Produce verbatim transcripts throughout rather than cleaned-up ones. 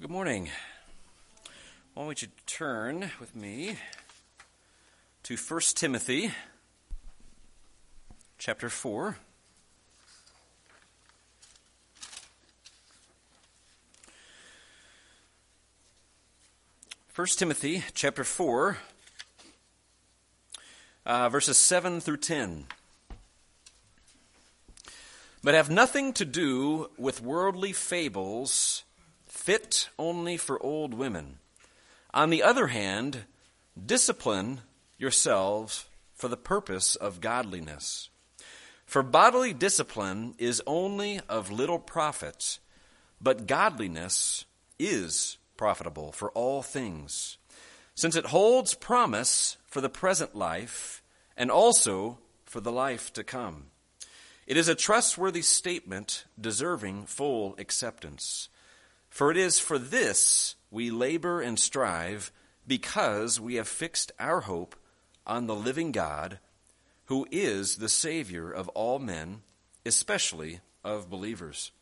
Good morning. Why don't you turn with me to First Timothy chapter four. First Timothy chapter four, uh, verses seven through ten. But have nothing to do with worldly fables, fit only for old women. On the other hand, discipline yourselves for the purpose of godliness. For bodily discipline is only of little profit, but godliness is profitable for all things, since it holds promise for the present life and also for the life to come. It is a trustworthy statement deserving full acceptance. For it is for this we labor and strive, because we have fixed our hope on the living God, who is the Savior of all men, especially of believers.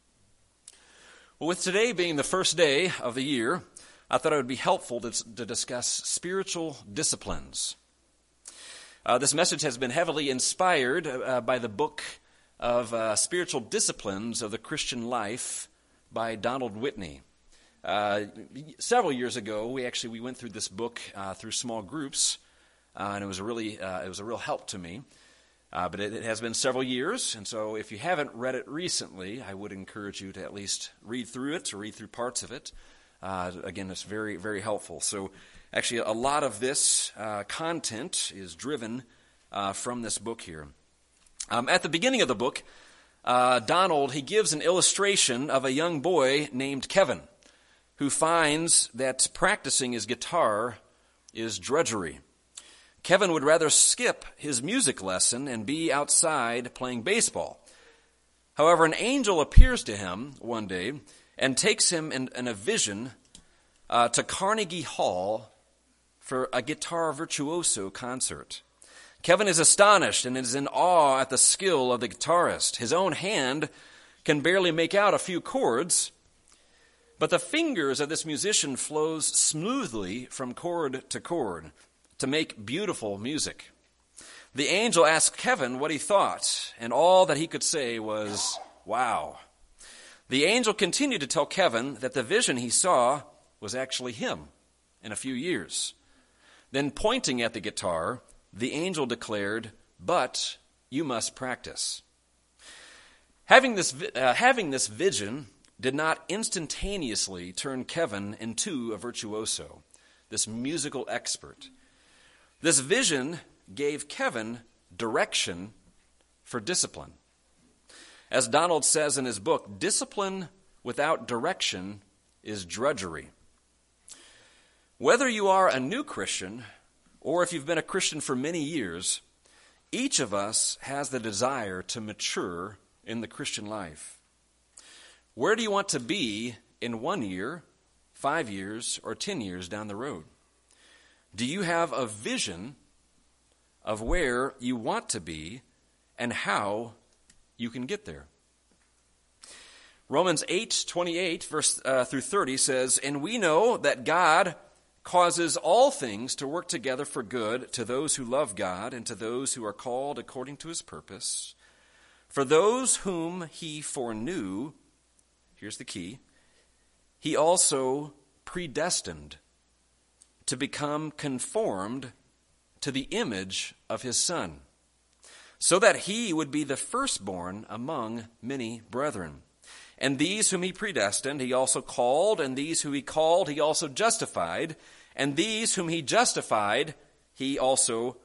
Well, with today being the first day of the year, I thought it would be helpful to, to discuss spiritual disciplines. Uh, this message has been heavily inspired uh, by the book of uh, Spiritual Disciplines of the Christian Life by Donald Whitney. Uh, several years ago, we actually we went through this book uh, through small groups, uh, and it was a really uh, it was a real help to me. Uh, but it, it has been several years, and so if you haven't read it recently, I would encourage you to at least read through it, to read through parts of it. Uh, again, it's very very helpful. So, actually, a lot of this uh, content is driven uh, from this book here. Um, at the beginning of the book, Uh, Donald, he gives an illustration of a young boy named Kevin who finds that practicing his guitar is drudgery. Kevin would rather skip his music lesson and be outside playing baseball. However, an angel appears to him one day and takes him in, in a vision uh, to Carnegie Hall for a guitar virtuoso concert. Kevin is astonished and is in awe at the skill of the guitarist. His own hand can barely make out a few chords, but the fingers of this musician flows smoothly from chord to chord to make beautiful music. The angel asked Kevin what he thought, and all that he could say was, "Wow." The angel continued to tell Kevin that the vision he saw was actually him in a few years. Then, pointing at the guitar, the angel declared, "But you must practice." Having this, uh, having this vision did not instantaneously turn Kevin into a virtuoso, this musical expert. This vision gave Kevin direction for discipline. As Donald says in his book, discipline without direction is drudgery. Whether you are a new Christian or if you've been a Christian for many years, each of us has the desire to mature in the Christian life. Where do you want to be in one year, five years, or ten years down the road? Do you have a vision of where you want to be and how you can get there? Romans eight twenty-eight verse uh, through thirty says, "And we know that God causes all things to work together for good to those who love God and to those who are called according to his purpose. For those whom he foreknew," here's the key, "he also predestined to become conformed to the image of his Son, so that he would be the firstborn among many brethren. And these whom he predestined, he also called, and these who he called, he also justified, and these whom he justified, he also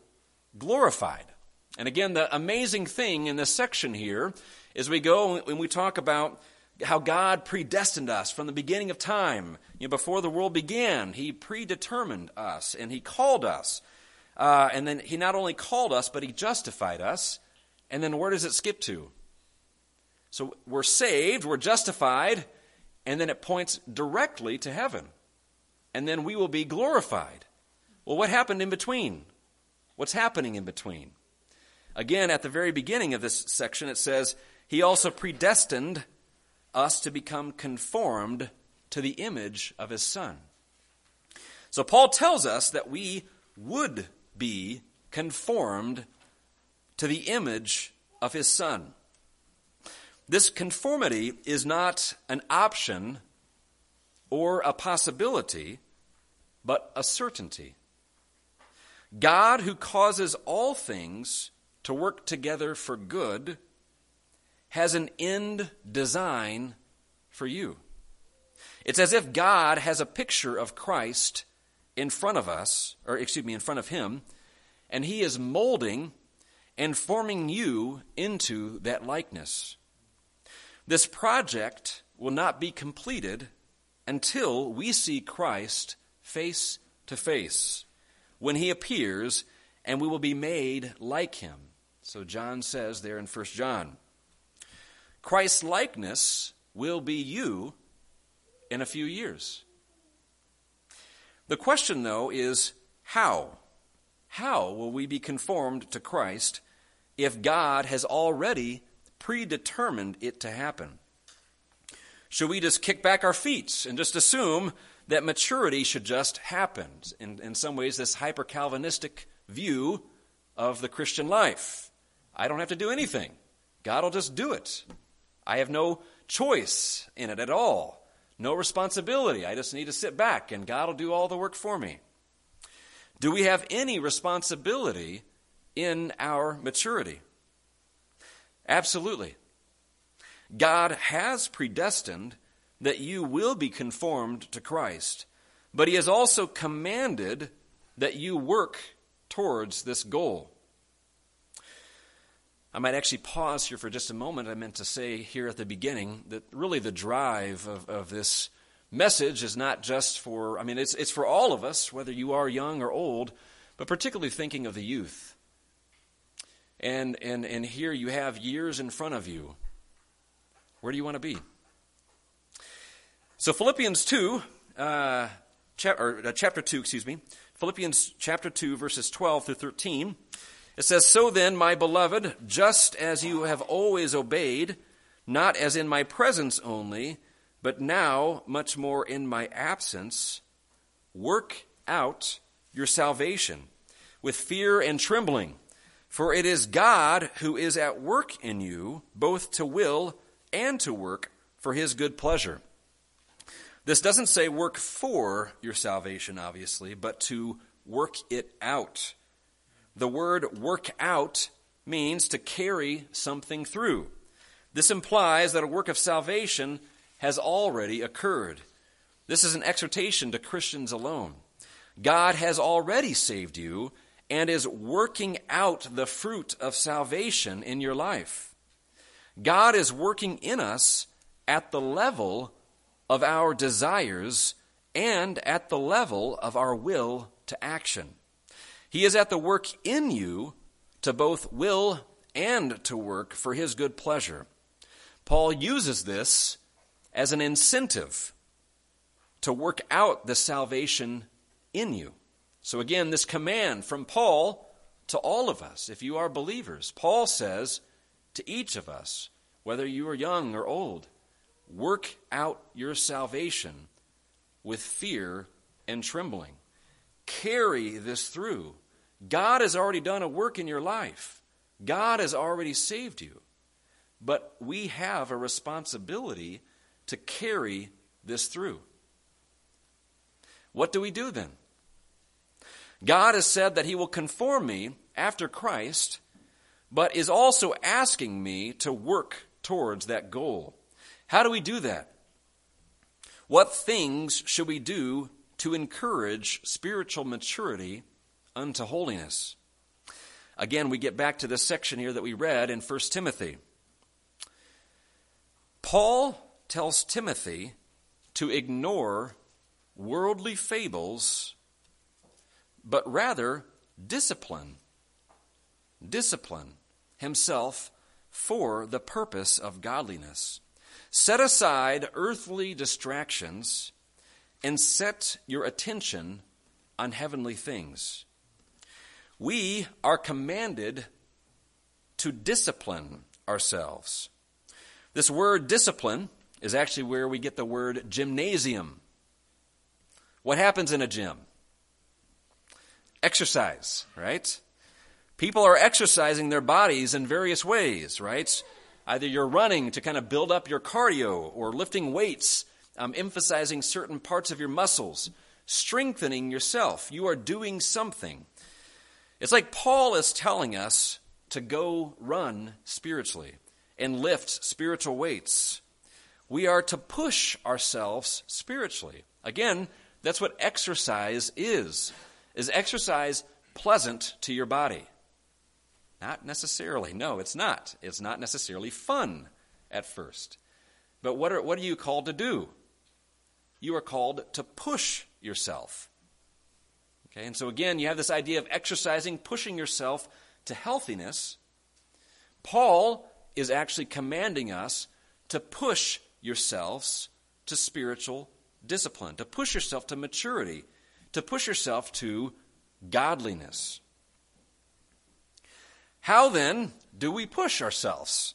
glorified." And again, the amazing thing in this section here is we go and we talk about how God predestined us from the beginning of time. You know, before the world began, he predetermined us and he called us. Uh, and then he not only called us, but he justified us. And then where does it skip to? So we're saved, we're justified, and then it points directly to heaven. And then we will be glorified. Well, what happened in between? What's happening in between? Again, at the very beginning of this section, it says, "He also predestined us to become conformed to the image of his Son. So Paul tells us that we would be conformed to the image of his Son. This conformity is not an option or a possibility, but a certainty. God, who causes all things to work together for good, has an end design for you. It's as if God has a picture of Christ in front of us, or excuse me, in front of him, and he is molding and forming you into that likeness. This project will not be completed until we see Christ face to face, when he appears, and we will be made like him. So John says there in First John, Christ's likeness will be you in a few years. The question, though, is how? How will we be conformed to Christ if God has already predetermined it to happen? Should we just kick back our feet and just assume that maturity should just happen? In, in some ways, this hyper-Calvinistic view of the Christian life. I don't have to do anything. God will just do it. I have no choice in it at all. No responsibility. I just need to sit back and God will do all the work for me. Do we have any responsibility in our maturity? Absolutely. God has predestined that you will be conformed to Christ, but he has also commanded that you work towards this goal. I might actually pause here for just a moment. I meant to say here at the beginning that really the drive of, of this message is not just for, I mean, it's it's for all of us, whether you are young or old, but particularly thinking of the youth. And and and here you have years in front of you. Where do you want to be? So Philippians two, uh, chap- or, uh, chapter two, excuse me, Philippians chapter two, verses twelve through thirteen. It says, "So then, my beloved, just as you have always obeyed, not as in my presence only, but now much more in my absence, work out your salvation with fear and trembling. For it is God who is at work in you, both to will and to work for his good pleasure." This doesn't say work for your salvation, obviously, but to work it out. The word work out means to carry something through. This implies that a work of salvation has already occurred. This is an exhortation to Christians alone. God has already saved you and is working out the fruit of salvation in your life. God is working in us at the level of our desires and at the level of our will to action. He is at the work in you to both will and to work for his good pleasure. Paul uses this as an incentive to work out the salvation in you. So again, this command from Paul to all of us, if you are believers, Paul says to each of us, whether you are young or old, work out your salvation with fear and trembling. Carry this through. God has already done a work in your life. God has already saved you. But we have a responsibility to carry this through. What do we do then? God has said that he will conform me after Christ, but is also asking me to work towards that goal. How do we do that? What things should we do to encourage spiritual maturity unto holiness? Again, we get back to this section here that we read in First Timothy. Paul tells Timothy to ignore worldly fables, but rather discipline, discipline himself for the purpose of godliness. Set aside earthly distractions and set your attention on heavenly things. We are commanded to discipline ourselves. This word discipline is actually where we get the word gymnasium. What happens in a gym? Exercise, right? People are exercising their bodies in various ways, right? Either you're running to kind of build up your cardio, or lifting weights, um, emphasizing certain parts of your muscles, strengthening yourself. You are doing something. It's like Paul is telling us to go run spiritually and lift spiritual weights. We are to push ourselves spiritually. Again, that's what exercise is. Is exercise pleasant to your body? Not necessarily. No, it's not. It's not necessarily fun at first. But what are, what are you called to do? You are called to push yourself. Okay, and so again, you have this idea of exercising, pushing yourself to healthiness. Paul is actually commanding us to push yourselves to spiritual discipline, to push yourself to maturity, to push yourself to godliness. How then do we push ourselves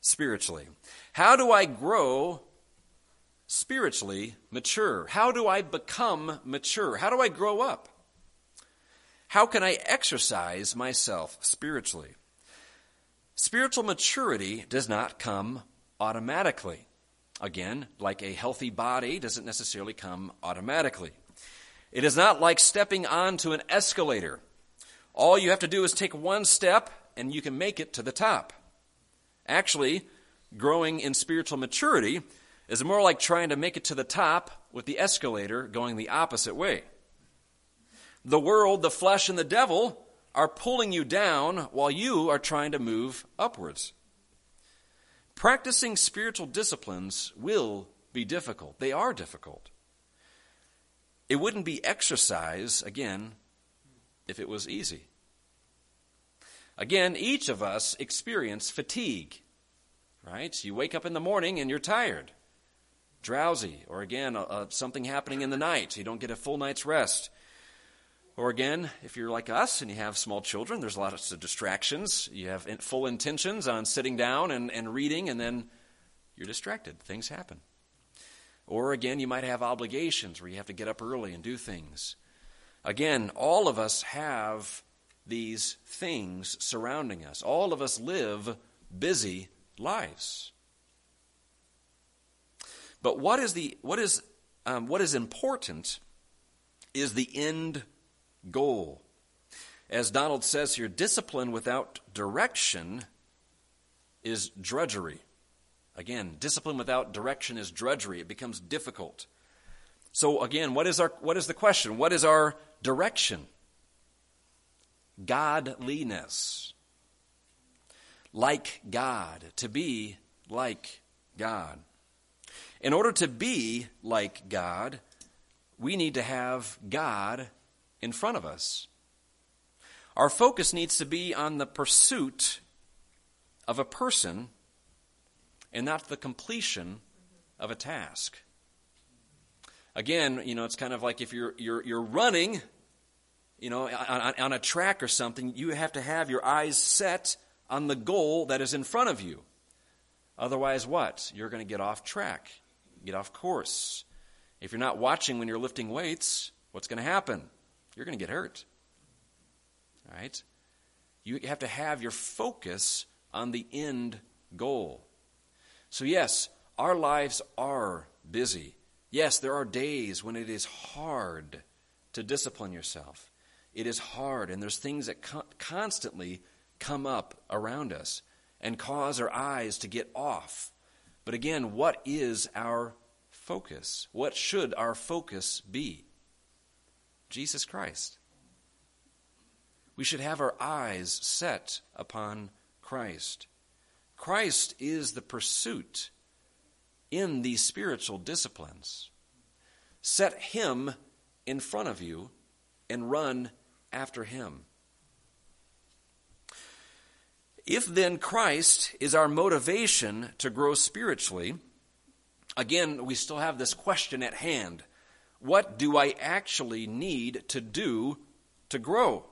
spiritually? How do I grow spiritually mature? How do I become mature? How do I grow up? How can I exercise myself spiritually? Spiritual maturity does not come automatically. Again, like a healthy body doesn't necessarily come automatically. It is not like stepping onto an escalator. All you have to do is take one step and you can make it to the top. Actually, growing in spiritual maturity is more like trying to make it to the top with the escalator going the opposite way. The world, the flesh, and the devil are pulling you down while you are trying to move upwards. Practicing spiritual disciplines will be difficult. They are difficult. It wouldn't be exercise, again, if it was easy. Again, each of us experience fatigue, right? You wake up in the morning and you're tired, drowsy, or again, uh, something happening in the night. You don't get a full night's rest. Or again, if you're like us and you have small children, there's lots of distractions. You have full intentions on sitting down and, and reading, and then you're distracted. Things happen. Or again, you might have obligations where you have to get up early and do things. Again, all of us have these things surrounding us. All of us live busy lives. But what is the what is um, what is important is the end goal. As Donald says here, discipline without direction is drudgery. Again, discipline without direction is drudgery. It becomes difficult. So again, what is our what is the question? What is our direction? Godliness. Like God. To be like God. In order to be like God, we need to have God in front of us. Our focus needs to be on the pursuit of a person and not the completion of a task. Again, you know, it's kind of like if you're you're you're running, you know, on, on a track or something, you have to have your eyes set on the goal that is in front of you. Otherwise, what? You're going to get off track, get off course. If you're not watching when you're lifting weights, what's going to happen? You're going to get hurt. All right? You have to have your focus on the end goal. So yes, our lives are busy. Yes, there are days when it is hard to discipline yourself. It is hard, and there's things that co- constantly come up around us and cause our eyes to get off. But again, what is our focus? What should our focus be? Jesus Christ. We should have our eyes set upon Christ. Christ is the pursuit in these spiritual disciplines. Set him in front of you and run after him. If then Christ is our motivation to grow spiritually, again, we still have this question at hand. What do I actually need to do to grow?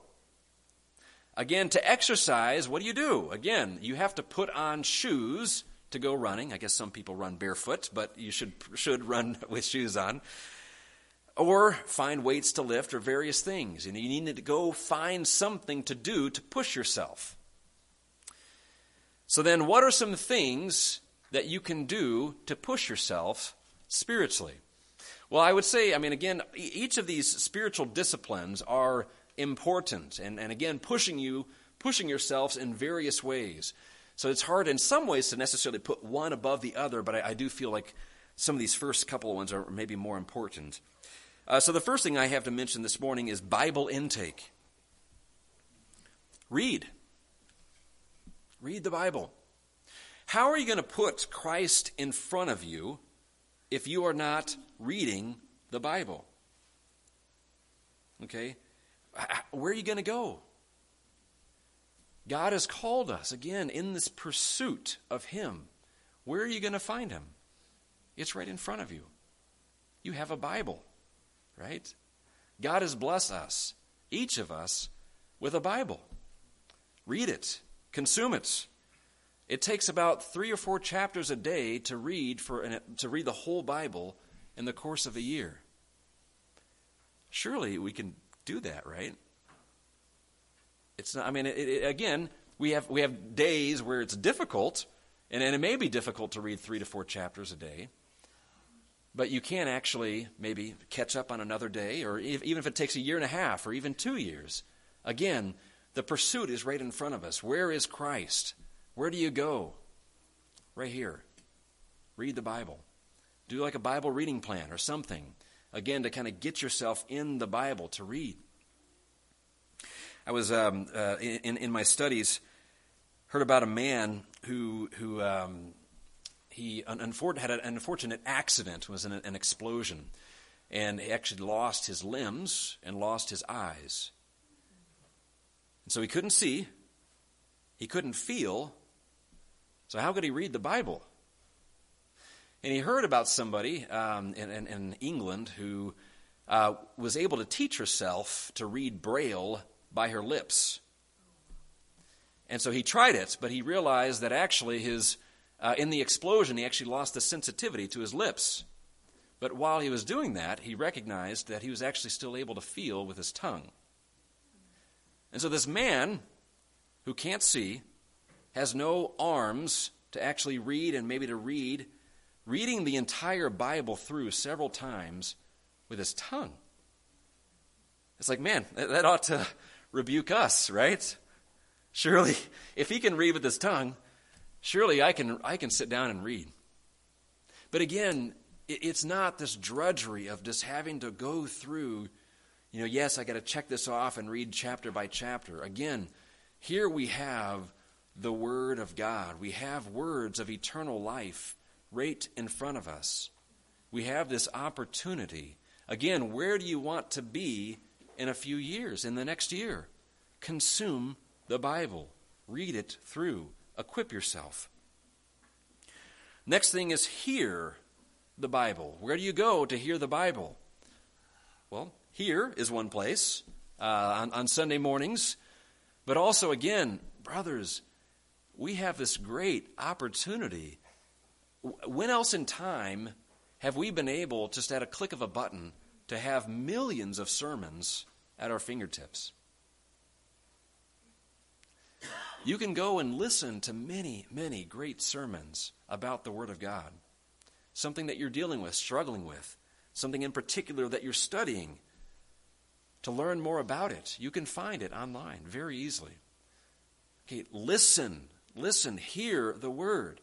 Again, to exercise, what do you do? Again, you have to put on shoes to go running. I guess some people run barefoot, but you should should run with shoes on. Or find weights to lift or various things. And you need to go find something to do to push yourself. So then what are some things that you can do to push yourself spiritually? Well, I would say, I mean, again, each of these spiritual disciplines are important. And, and again, pushing you, pushing yourselves in various ways. So it's hard in some ways to necessarily put one above the other, but I, I do feel like some of these first couple of ones are maybe more important. Uh, so the first thing I have to mention this morning is Bible intake. Read. Read the Bible. How are you going to put Christ in front of you if you are not reading the Bible? Okay? Where are you going to go? God has called us, again, in this pursuit of Him. Where are you going to find Him? It's right in front of you. You have a Bible, right? God has blessed us, each of us, with a Bible. Read it. Consume it. It takes about three or four chapters a day to read for to read the whole Bible in the course of a year. Surely we can do that, right? It's not. I mean, it, it, again, we have we have days where it's difficult, and, and it may be difficult to read three to four chapters a day. But you can actually maybe catch up on another day, or if, even if it takes a year and a half, or even two years. Again, the pursuit is right in front of us. Where is Christ? Where do you go? Right here. Read the Bible. Do like a Bible reading plan or something. Again, to kind of get yourself in the Bible to read. I was um, uh, in in my studies heard about a man who who um, he un- unfor- had an unfortunate accident. It was an, an explosion, and he actually lost his limbs and lost his eyes. And so he couldn't see, he couldn't feel. So how could he read the Bible? And he heard about somebody um, in, in, in England who uh, was able to teach herself to read Braille by her lips. And so he tried it, but he realized that actually his uh, in the explosion, he actually lost the sensitivity to his lips. But while he was doing that, he recognized that he was actually still able to feel with his tongue. And so this man who can't see, has no arms to actually read and maybe to read, reading the entire Bible through several times with his tongue. It's like, man, that ought to rebuke us, right? Surely, if he can read with his tongue, surely I can I can sit down and read. But again, it's not this drudgery of just having to go through, you know, yes, I got to check this off and read chapter by chapter. Again, here we have the Word of God. We have words of eternal life right in front of us. We have this opportunity. Again, where do you want to be in a few years, in the next year? Consume the Bible. Read it through. Equip yourself. Next thing is hear the Bible. Where do you go to hear the Bible? Well, here is one place uh, on, on Sunday mornings. But also, again, brothers, we have this great opportunity. When else in time have we been able, just at a click of a button, to have millions of sermons at our fingertips? You can go and listen to many, many great sermons about the Word of God. Something that you're dealing with, struggling with. Something in particular that you're studying. To learn more about it, you can find it online very easily. Okay, listen, listen, hear the Word.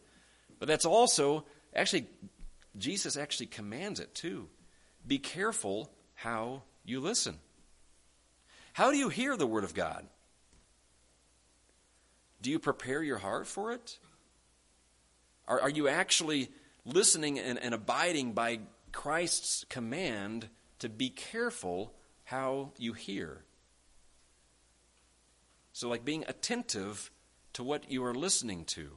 But that's also, actually, Jesus actually commands it too. Be careful how you listen. How do you hear the Word of God? Do you prepare your heart for it? Are, are you actually listening and, and abiding by Christ's command to be careful how you hear? So like being attentive to what you are listening to.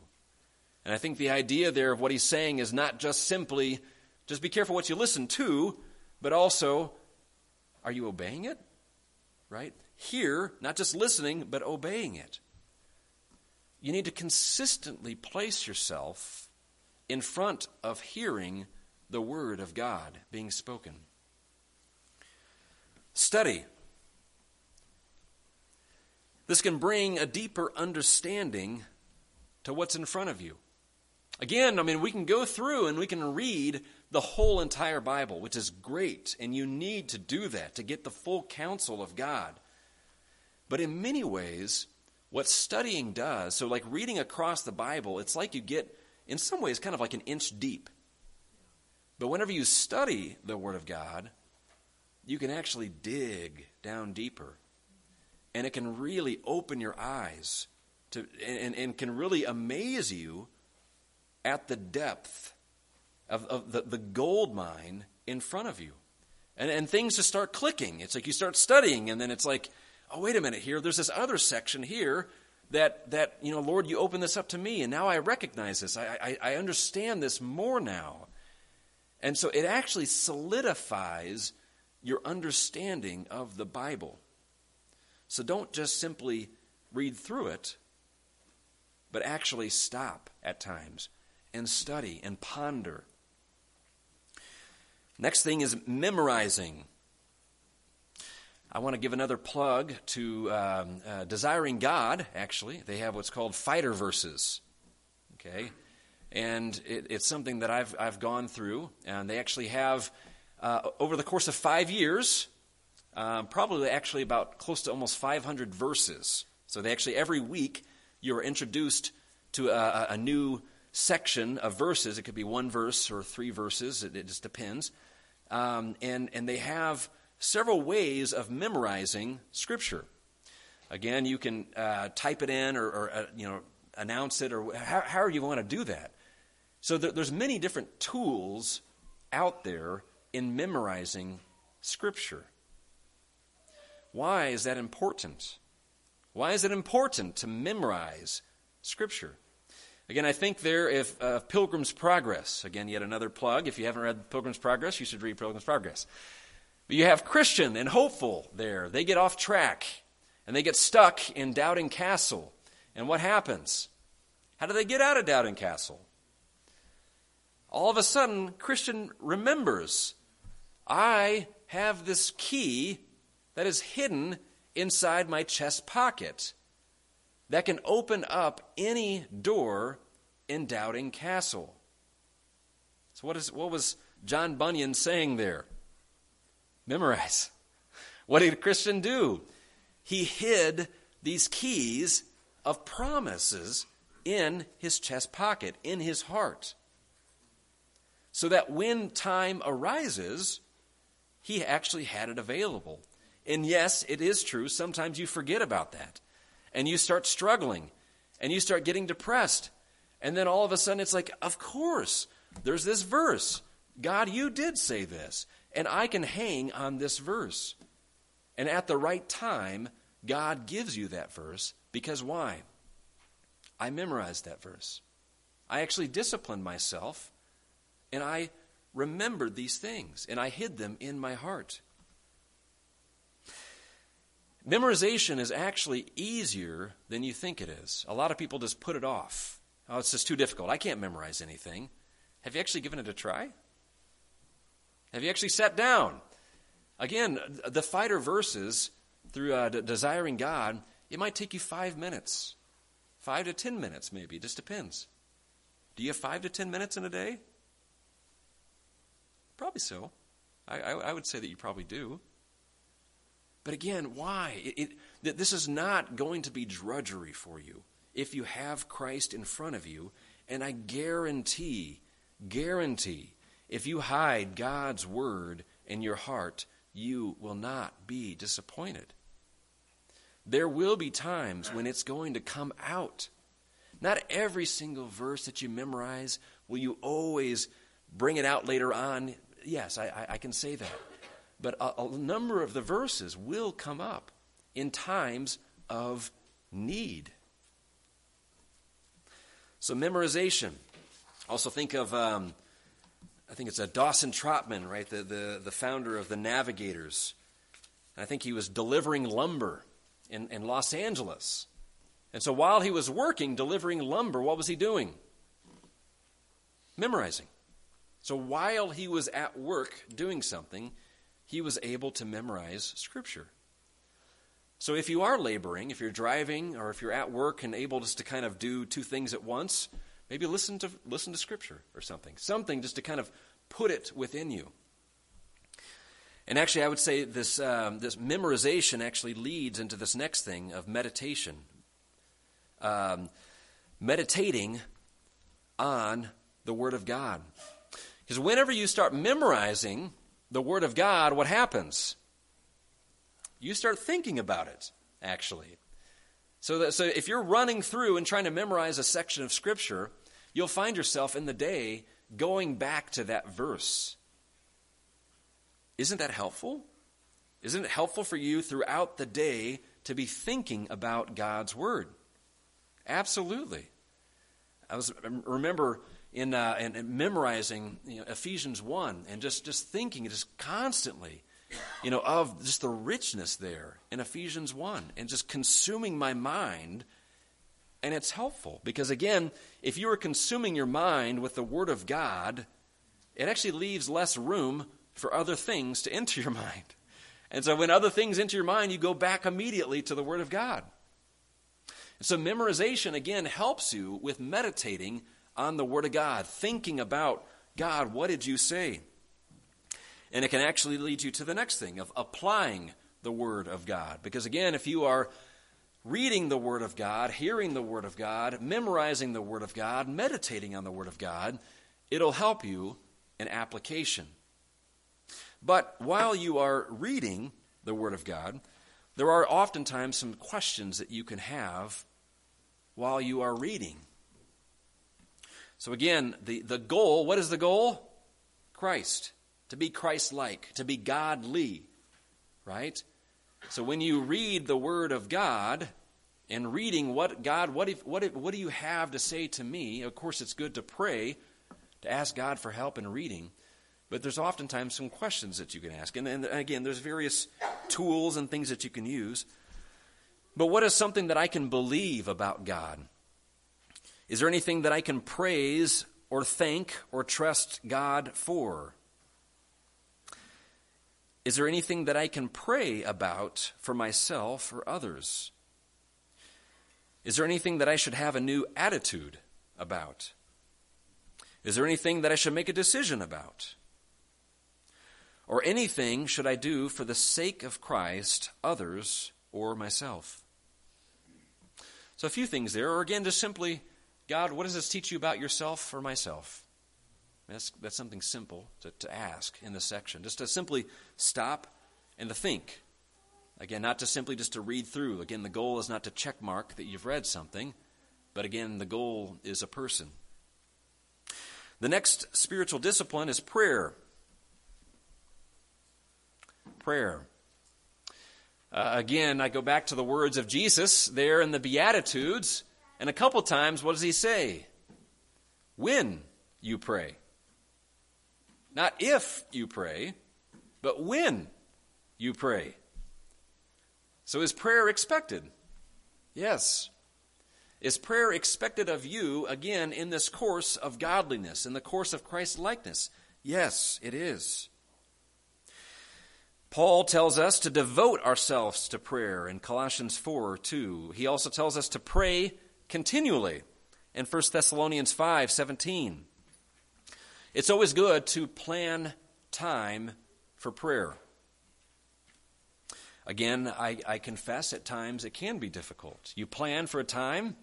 And I think the idea there of what he's saying is not just simply, just be careful what you listen to, but also, are you obeying it? Right? Hear, not just listening, but obeying it. You need to consistently place yourself in front of hearing the word of God being spoken. Study. This can bring a deeper understanding to what's in front of you. Again, I mean, we can go through and we can read the whole entire Bible, which is great, and you need to do that to get the full counsel of God. But in many ways, what studying does, so like reading across the Bible, it's like you get, in some ways, kind of like an inch deep. But whenever you study the Word of God, you can actually dig down deeper. And it can really open your eyes to, and, and can really amaze you at the depth of, of the, the gold mine in front of you. And, and things just start clicking. It's like you start studying, and then it's like, oh, wait a minute here. There's this other section here that, that you know, Lord, you opened this up to me, and now I recognize this. I, I, I understand this more now. And so it actually solidifies your understanding of the Bible. So don't just simply read through it, but actually stop at times and study and ponder. Next thing is memorizing. I want to give another plug to um, uh, Desiring God, actually. They have what's called fighter verses, okay? And it, it's something that I've I've gone through, and they actually have, uh, over the course of five years, um, probably actually about close to almost five hundred verses. So they actually, every week, you're introduced to a, a new section of verses. It could be one verse or three verses. It, it just depends. Um, and, and they have several ways of memorizing Scripture. Again, you can uh, type it in or, or uh, you know, announce it, or how, however you want to do that. So there, there's many different tools out there in memorizing Scripture. Why is that important? Why is it important to memorize Scripture? Again, I think there if uh, Pilgrim's Progress. Again, yet another plug. If you haven't read Pilgrim's Progress, you should read Pilgrim's Progress. But you have Christian and Hopeful there. They get off track, and they get stuck in Doubting Castle. And what happens? How do they get out of Doubting Castle? All of a sudden, Christian remembers, I have this key that is hidden inside my chest pocket that can open up any door in Doubting Castle. So what is what was John Bunyan saying there? Memorize. What did Christian do? He hid these keys of promises in his chest pocket, in his heart, so that when time arises, he actually had it available. And yes, it is true, sometimes you forget about that, and you start struggling, and you start getting depressed, and then all of a sudden it's like, of course, there's this verse. God, you did say this. And I can hang on this verse. And at the right time, God gives you that verse. Because why? I memorized that verse. I actually disciplined myself, and I remembered these things, and I hid them in my heart. Memorization is actually easier than you think it is. A lot of people just put it off. Oh, it's just too difficult. I can't memorize anything. Have you actually given it a try? Have you actually sat down? Again, the fighter verses through uh, Desiring God, it might take you five minutes, five to ten minutes maybe. It just depends. Do you have five to ten minutes in a day? Probably so. I, I, I would say that you probably do. But again, why? It, it, this is not going to be drudgery for you if you have Christ in front of you. And I guarantee, guarantee, if you hide God's word in your heart, you will not be disappointed. There will be times when it's going to come out. Not every single verse that you memorize will you always bring it out later on. Yes, I, I can say that. But a, a number of the verses will come up in times of need. So memorization. Also think of... Um, I think it's a Dawson Trotman, right, the, the, the founder of the Navigators. And I think he was delivering lumber in, in Los Angeles. And so while he was working, delivering lumber, what was he doing? memorizing. So while he was at work doing something, he was able to memorize Scripture. So if you are laboring, if you're driving, or if you're at work and able just to kind of do two things at once, maybe listen to listen to Scripture or something. Something just to kind of put it within you. And actually, I would say this um, this memorization actually leads into this next thing of meditation. Um, meditating on the Word of God. Because whenever you start memorizing the Word of God, what happens? You start thinking about it, actually. So, that, so if you're running through and trying to memorize a section of Scripture, you'll find yourself in the day going back to that verse. Isn't that helpful? Isn't it helpful for you throughout the day to be thinking about God's Word? Absolutely. I was I remember in uh, and, and memorizing you know, Ephesians one and just, just thinking just constantly, you know, of just the richness there in Ephesians one and just consuming my mind. And it's helpful because, again, if you are consuming your mind with the Word of God, it actually leaves less room for other things to enter your mind. And so when other things enter your mind, you go back immediately to the Word of God. And so memorization, again, helps you with meditating on the Word of God, thinking about, God, what did you say? And it can actually lead you to the next thing of applying the Word of God. Because again, if you are reading the Word of God, hearing the Word of God, memorizing the Word of God, meditating on the Word of God, it'll help you in application. But while you are reading the Word of God, there are oftentimes some questions that you can have while you are reading. So again, the, the goal, what is the goal? Christ. To be Christ-like, to be godly, right? So when you read the Word of God and reading what God, what if, what if, what do you have to say to me? Of course, it's good to pray, to ask God for help in reading. But there's oftentimes some questions that you can ask. And, and again, there's various tools and things that you can use. But what is something that I can believe about God? Is there anything that I can praise or thank or trust God for? Is there anything that I can pray about for myself or others? Is there anything that I should have a new attitude about? Is there anything that I should make a decision about? Or anything should I do for the sake of Christ, others, or myself? So a few things there. Or again, just simply, God, what does this teach you about yourself or myself? That's, that's something simple to, to ask in this section. Just to simply stop and to think. Again, not to simply just to read through. Again, the goal is not to check mark that you've read something. But again, the goal is a person. The next spiritual discipline is prayer. Prayer. Uh, again, I go back to the words of Jesus there in the Beatitudes, and a couple times, what does he say? When you pray. Not if you pray, but when you pray. So is prayer expected? Yes. Is prayer expected of you, again, in this course of godliness, in the course of Christ-likeness? Yes, it is. Paul tells us to devote ourselves to prayer in Colossians four two. He also tells us to pray continually in First Thessalonians five seventeen. It's always good to plan time for prayer. Again, I, I confess at times it can be difficult. You plan for a time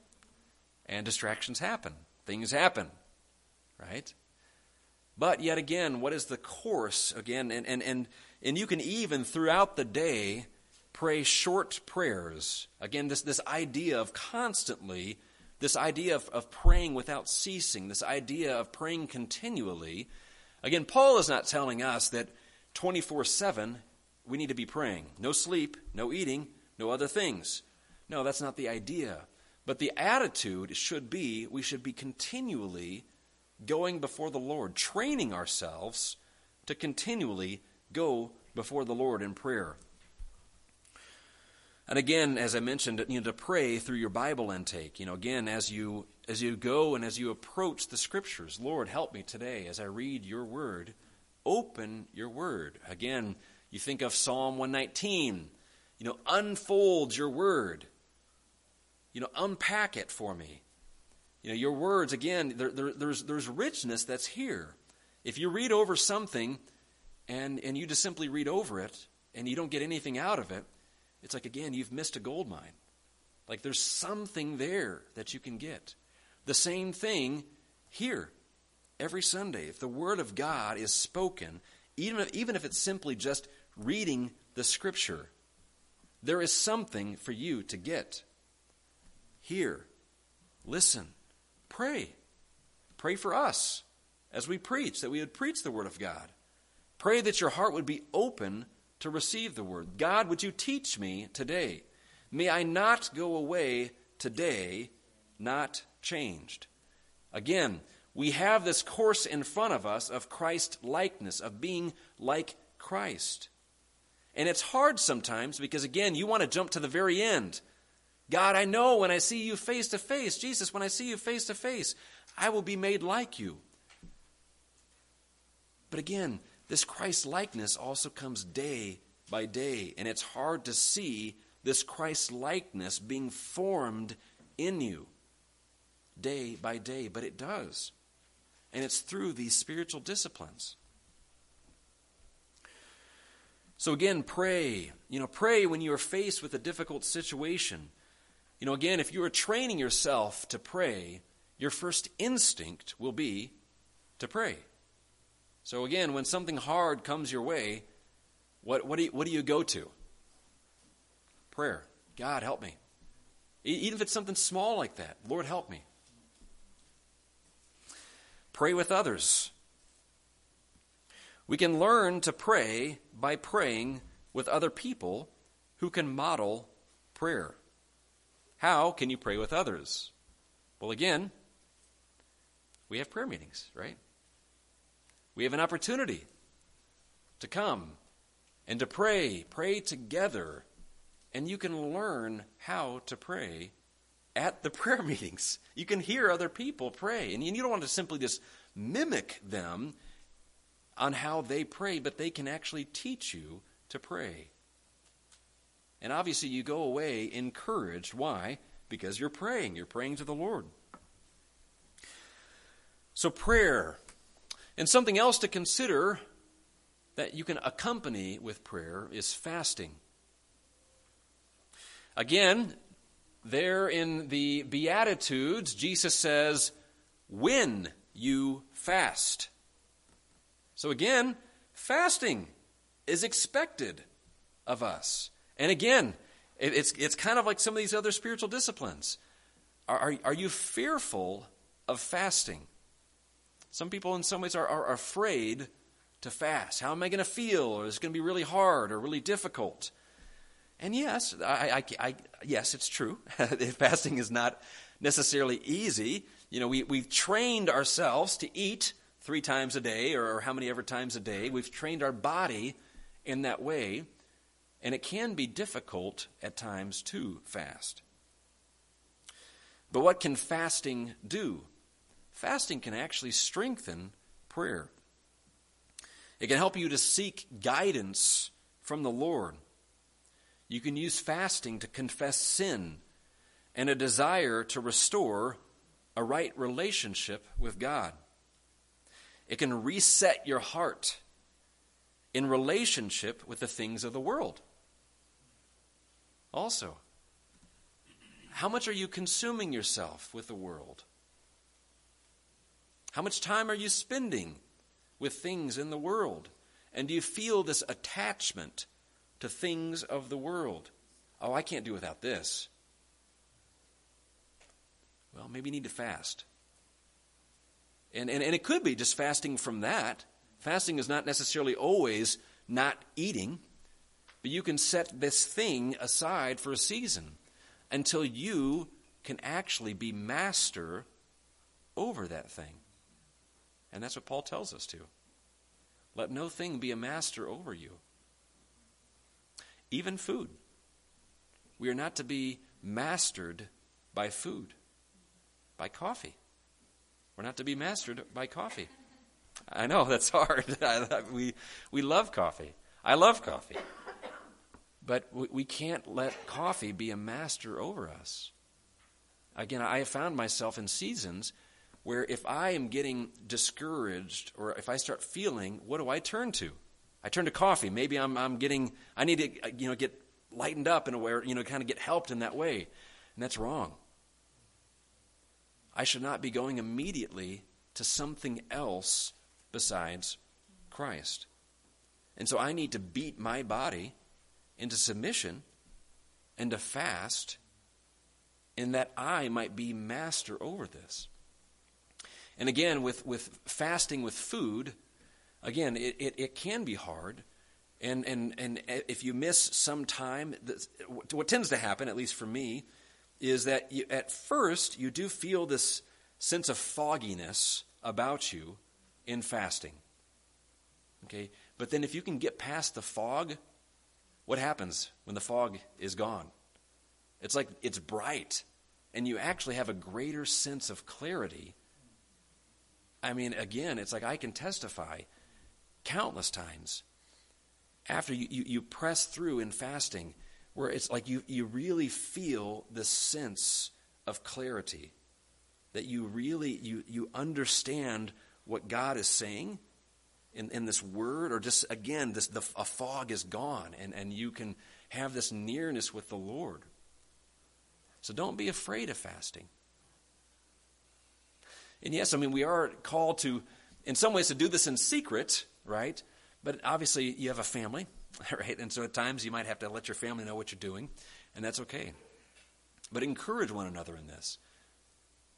and distractions happen. Things happen, right? But yet again, what is the course? Again, and and and And you can even, throughout the day, pray short prayers. Again, this, this idea of constantly, this idea of, of praying without ceasing, this idea of praying continually. Again, Paul is not telling us that twenty-four seven we need to be praying. No sleep, no eating, no other things. No, that's not the idea. But the attitude should be, we should be continually going before the Lord, training ourselves to continually pray. Go before the Lord in prayer. And again, as I mentioned, you know, to pray through your Bible intake. You know, again, as you as you go and as you approach the Scriptures. Lord, help me today as I read your word. Open your word. Again, you think of Psalm one nineteen. You know, unfold your word. You know, unpack it for me. You know, your words, again, there, there, there's, there's richness that's here. If you read over something and, and you just simply read over it and you don't get anything out of it, it's like, again, you've missed a gold mine. Like there's something there that you can get. The same thing here every Sunday. If the Word of God is spoken, even if, even if it's simply just reading the Scripture, there is something for you to get. Hear, listen, pray. Pray for us as we preach, that we would preach the Word of God. Pray that your heart would be open to receive the Word. God, would you teach me today? May I not go away today not changed. Again, we have this course in front of us of Christ-likeness, of being like Christ. And it's hard sometimes because, again, you want to jump to the very end. God, I know when I see you face to face, Jesus, when I see you face to face, I will be made like you. But again, this Christ-likeness also comes day by day, and it's hard to see this Christ-likeness being formed in you day by day, but it does. And it's through these spiritual disciplines. So again, pray. You know, pray when you are faced with a difficult situation. You know, again, if you are training yourself to pray, your first instinct will be to pray. So again, when something hard comes your way, what what do you, what do you go to? Prayer. God, help me. Even if it's something small like that, Lord, help me. Pray with others. We can learn to pray by praying with other people who can model prayer. How can you pray with others? Well, again, we have prayer meetings, right? We have an opportunity to come and to pray, pray together. And you can learn how to pray at the prayer meetings. You can hear other people pray. And you don't want to simply just mimic them on how they pray, but they can actually teach you to pray. And obviously you go away encouraged. Why? Because you're praying. You're praying to the Lord. So prayer. And something else to consider that you can accompany with prayer is fasting. Again, there in the Beatitudes, Jesus says, when you fast. So again, fasting is expected of us. And again, it's it's kind of like some of these other spiritual disciplines. Are, are, are you fearful of fasting? Some people in some ways are, are afraid to fast. How am I going to feel? Or is it going to be really hard or really difficult? And yes, I, I, I, yes, it's true. Fasting is not necessarily easy. You know, we, we've trained ourselves to eat three times a day or how many ever times a day. We've trained our body in that way. And it can be difficult at times to fast. But what can fasting do? Fasting can actually strengthen prayer. It can help you to seek guidance from the Lord. You can use fasting to confess sin and a desire to restore a right relationship with God. It can reset your heart in relationship with the things of the world. Also, how much are you consuming yourself with the world? How much time are you spending with things in the world? And do you feel this attachment to things of the world? Oh, I can't do without this. Well, maybe you need to fast. And, and and it could be just fasting from that. Fasting is not necessarily always not eating, but you can set this thing aside for a season until you can actually be master over that thing. And that's what Paul tells us to. Let no thing be a master over you. Even food. We are not to be mastered by food, by coffee. We're not to be mastered by coffee. I know, that's hard. we, we love coffee. I love coffee. But we, we can't let coffee be a master over us. Again, I have found myself in seasons where if I am getting discouraged or if I start feeling, what do I turn to? I turn to coffee. Maybe I'm I'm getting, I need to, you know, get lightened up in a way, or, you know, kind of get helped in that way. And that's wrong. I should not be going immediately to something else besides Christ. And so I need to beat my body into submission and to fast, and that I might be master over this. And again, with, with fasting with food, again, it, it, it can be hard. And, and, and if you miss some time, what tends to happen, at least for me, is that you, at first you do feel this sense of fogginess about you in fasting. Okay? But then if you can get past the fog, what happens when the fog is gone? It's like it's bright, and you actually have a greater sense of clarity. I mean, again, it's like I can testify countless times after you, you, you press through in fasting, where it's like you, you really feel the sense of clarity, that you really you you understand what God is saying in, in this word, or just again this the a fog is gone, and, and you can have this nearness with the Lord. So don't be afraid of fasting. And yes, I mean, we are called to, in some ways, to do this in secret, right? But obviously you have a family, right? And so at times you might have to let your family know what you're doing, and that's okay. But encourage one another in this.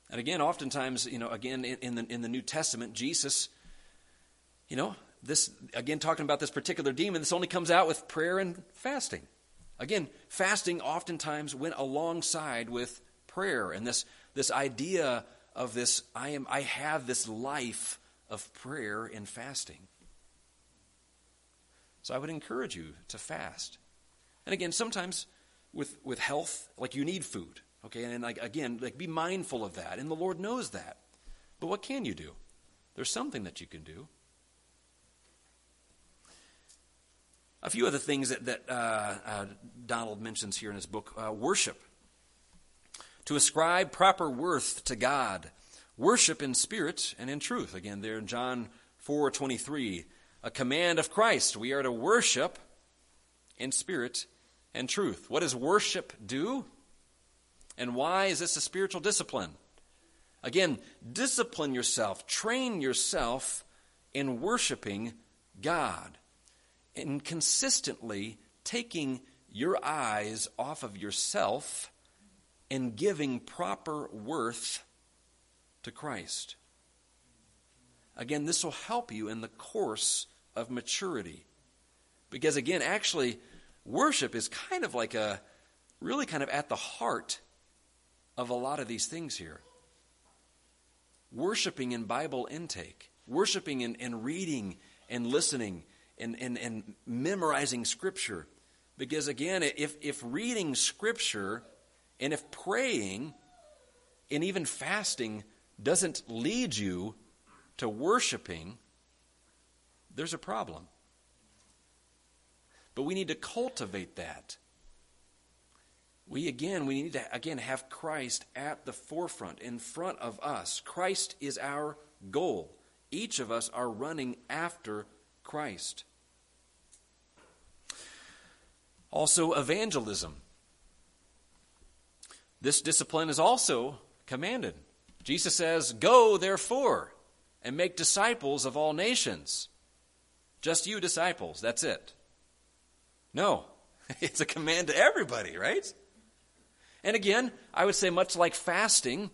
And again, oftentimes, you know, again, in the in the New Testament, Jesus, you know, this, again, talking about this particular demon, this only comes out with prayer and fasting. Again, fasting oftentimes went alongside with prayer and this this idea of this, I am, I have this life of prayer and fasting. So I would encourage you to fast. And again, sometimes with, with health, like you need food, okay? And like again, like be mindful of that, and the Lord knows that. But what can you do? There's something that you can do. A few other things that, that uh, uh, Donald mentions here in his book, uh, worship. To ascribe proper worth to God. Worship in spirit and in truth. Again, there in John four twenty-three, a command of Christ. We are to worship in spirit and truth. What does worship do? And why is this a spiritual discipline? Again, discipline yourself. Train yourself in worshiping God. And consistently taking your eyes off of yourself and giving proper worth to Christ. Again, this will help you in the course of maturity. Because again, actually, worship is kind of like a, really kind of at the heart of a lot of these things here. Worshiping in Bible intake. Worshiping and, and reading and listening. And, and, and memorizing Scripture. Because again, if, if reading Scripture and if praying and even fasting doesn't lead you to worshiping, there's a problem. But we need to cultivate that. We again, we need to again have Christ at the forefront, in front of us. Christ is our goal. Each of us are running after Christ. Also, evangelism. This discipline is also commanded. Jesus says, "Go, therefore, and make disciples of all nations." Just you disciples, that's it. No, it's a command to everybody, right? And again, I would say much like fasting,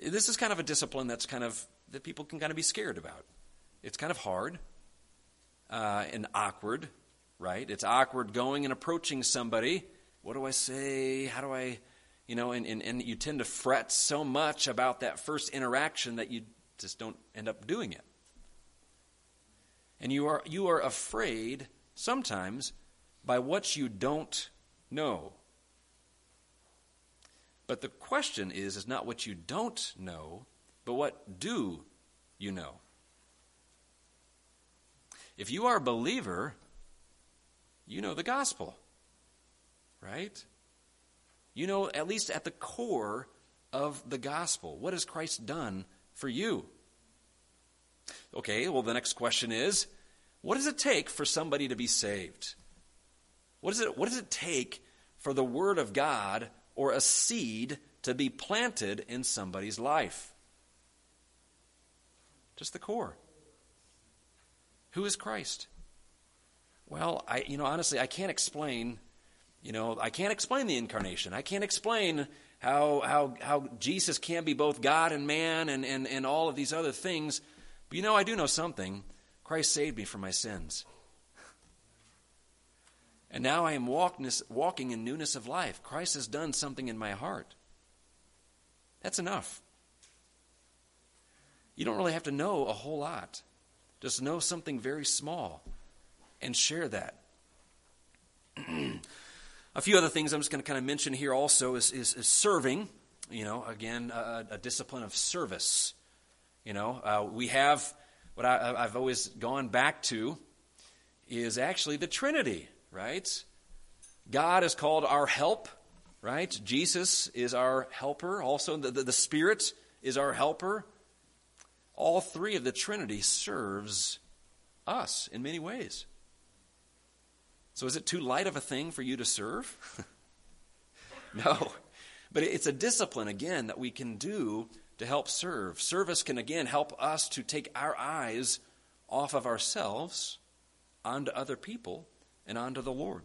this is kind of a discipline that's kind of, that people can kind of be scared about. It's kind of hard. Uh, and awkward, right? It's awkward going and approaching somebody. What do I say? How do I, you know, and, and, and you tend to fret so much about that first interaction that you just don't end up doing it. And you are you are afraid sometimes by what you don't know. But the question is, is not what you don't know, but what do you know? If you are a believer, you know the gospel, right? You know, at least at the core of the gospel, what has Christ done for you? Okay, well, the next question is, what does it take for somebody to be saved? What is it, what does it take for the word of God or a seed to be planted in somebody's life? Just the core. Who is Christ? Well, I, you know, honestly, I can't explain, you know, I can't explain the incarnation. I can't explain how how how Jesus can be both God and man and, and, and all of these other things. But, you know, I do know something. Christ saved me from my sins. And now I am walking in newness of life. Christ has done something in my heart. That's enough. You don't really have to know a whole lot. Just know something very small and share that. A few other things I'm just going to kind of mention here also is, is, is serving. You know, again, a, a discipline of service. You know, uh, we have what I, I've always gone back to is actually the Trinity, right? God is called our help, right? Jesus is our helper. Also, the, the, the Spirit is our helper. All three of the Trinity serves us in many ways. So is it too light of a thing for you to serve? No. But it's a discipline, again, that we can do to help serve. Service can, again, help us to take our eyes off of ourselves onto other people and onto the Lord.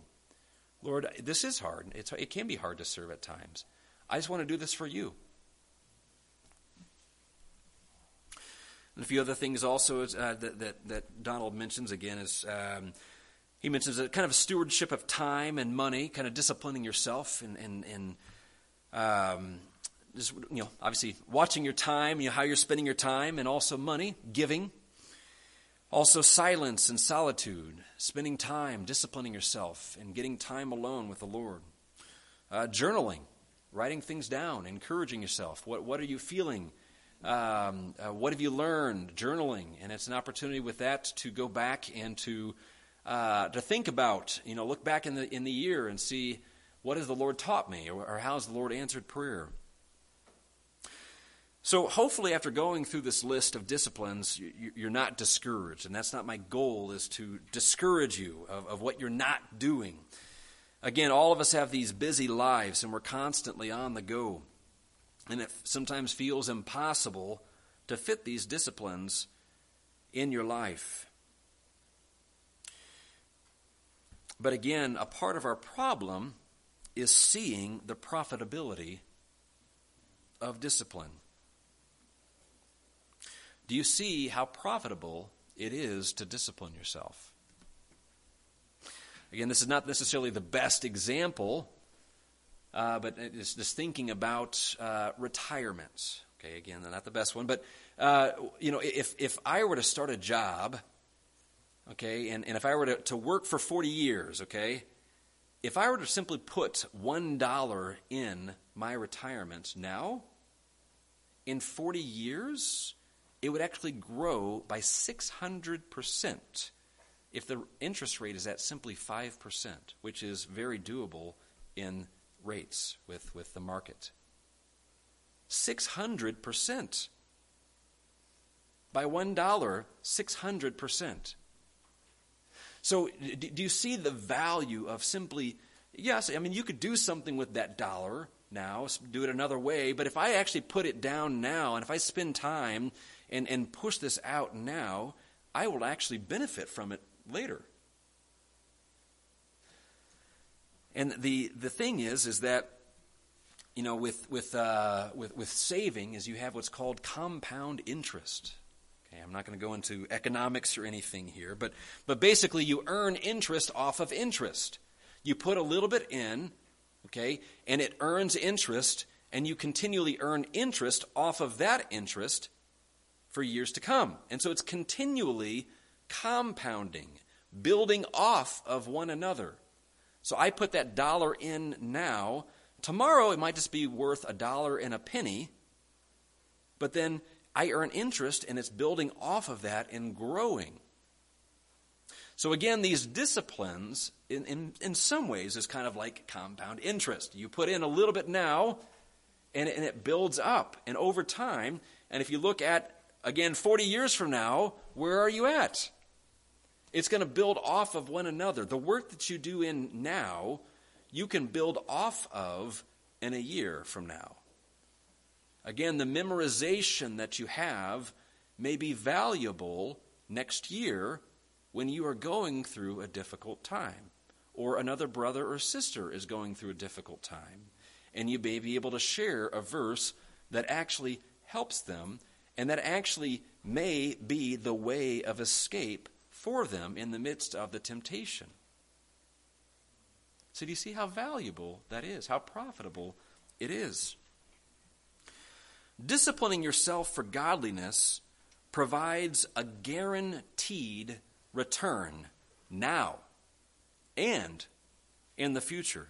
Lord, this is hard. It's, it can be hard to serve at times. I just want to do this for you. And a few other things also uh, that, that, that Donald mentions, again, is... Um, He mentions a kind of a stewardship of time and money, kind of disciplining yourself and, and, and um, just, you know, obviously watching your time, you know, how you're spending your time, and also money, giving. Also silence and solitude, spending time, disciplining yourself, and getting time alone with the Lord. Uh, journaling, writing things down, encouraging yourself. What, what are you feeling? Um, uh, what have you learned? Journaling, and it's an opportunity with that to go back and to... Uh, to think about, you know, look back in the in the year and see what has the Lord taught me, or, or how has the Lord answered prayer. So hopefully after going through this list of disciplines, you, you're not discouraged, and that's not my goal, is to discourage you of, of what you're not doing. Again, all of us have these busy lives, and we're constantly on the go, and it sometimes feels impossible to fit these disciplines in your life. But again, a part of our problem is seeing the profitability of discipline. Do you see how profitable it is to discipline yourself? Again, this is not necessarily the best example, uh, but it's just thinking about uh, retirement. Okay, again, not the best one, but uh, you know, if if I were to start a job. Okay, and, and if I were to, to work for forty years, okay, if I were to simply put one dollar in my retirement now, in forty years, it would actually grow by six hundred percent if the interest rate is at simply five percent, which is very doable in rates with, with the market. six hundred percent. By one dollar, six hundred percent. So do you see the value of simply, yes, I mean, you could do something with that dollar now, do it another way, but if I actually put it down now, and if I spend time and, and push this out now, I will actually benefit from it later. And the the thing is, is that, you know, with with uh, with, with saving is you have what's called compound interest. I'm not going to go into economics or anything here, but but basically you earn interest off of interest. You put a little bit in, okay, and it earns interest, and you continually earn interest off of that interest for years to come. And so it's continually compounding, building off of one another. So I put that dollar in now, Tomorrow it might just be worth a dollar and a penny, but then I earn interest and it's building off of that and growing. So again, these disciplines, in, in, in some ways, is kind of like compound interest. You put in a little bit now, and, and it builds up, and over time, and if you look at, again, forty years from now, where are you at? It's going to build off of one another. The work that you do in now, you can build off of in a year from now. Again, the memorization that you have may be valuable next year when you are going through a difficult time, or another brother or sister is going through a difficult time, and you may be able to share a verse that actually helps them and that actually may be the way of escape for them in the midst of the temptation. So do you see how valuable that is, how profitable it is? Disciplining yourself for godliness provides a guaranteed return now and in the future.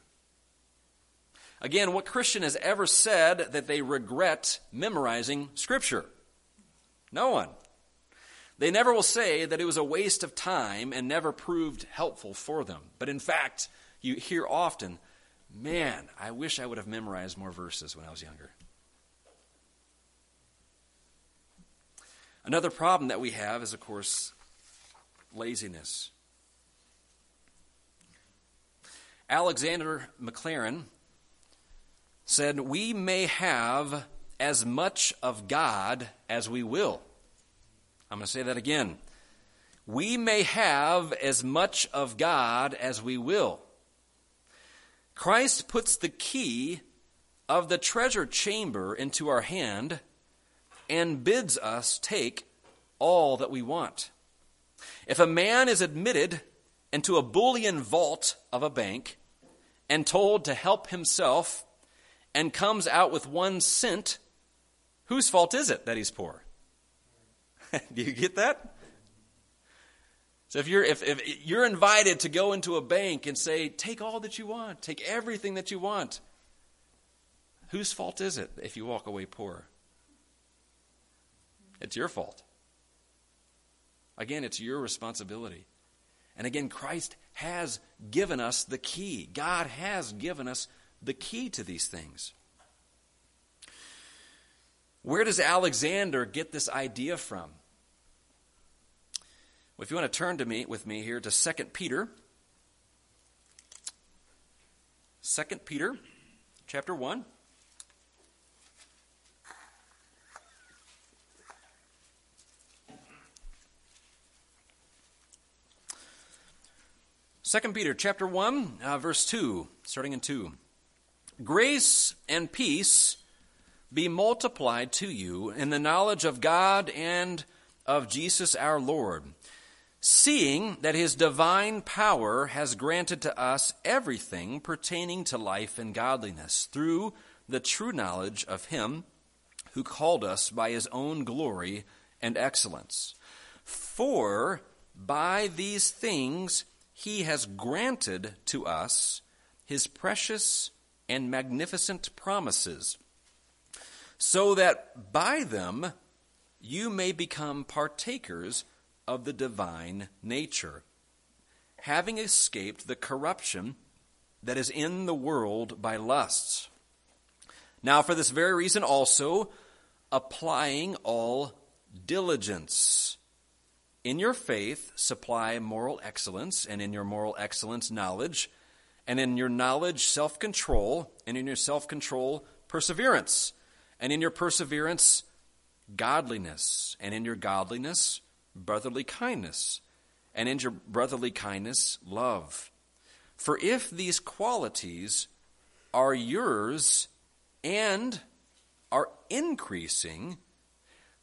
Again, what Christian has ever said that they regret memorizing Scripture? No one. They never will say that it was a waste of time and never proved helpful for them. But in fact, you hear often, man, I wish I would have memorized more verses when I was younger. Another problem that we have is, of course, laziness. Alexander McLaren said, "We may have as much of God as we will." I'm going to say that again. We may have as much of God as we will. Christ puts the key of the treasure chamber into our hand and bids us take all that we want. If a man is admitted into a bullion vault of a bank and told to help himself and comes out with one cent, whose fault is it that he's poor? Do you get that? So if you're if, if you're invited to go into a bank and say, take all that you want, take everything that you want, whose fault is it if you walk away poor? It's your fault. Again, it's your responsibility. And again, Christ has given us the key. God has given us the key to these things. Where does Alexander get this idea from? Well, if you want to turn to me with me here to Second Peter. Second Peter, chapter one. Second Peter chapter one, uh, verse two, starting in two. Grace and peace be multiplied to you in the knowledge of God and of Jesus our Lord, seeing that his divine power has granted to us everything pertaining to life and godliness through the true knowledge of him who called us by his own glory and excellence. For by these things he has granted to us his precious and magnificent promises, so that by them you may become partakers of the divine nature, having escaped the corruption that is in the world by lusts. Now for this very reason also, applying all diligence, in your faith, supply moral excellence, and in your moral excellence, knowledge, and in your knowledge, self-control, and in your self-control, perseverance, and in your perseverance, godliness, and in your godliness, brotherly kindness, and in your brotherly kindness, love. For if these qualities are yours and are increasing,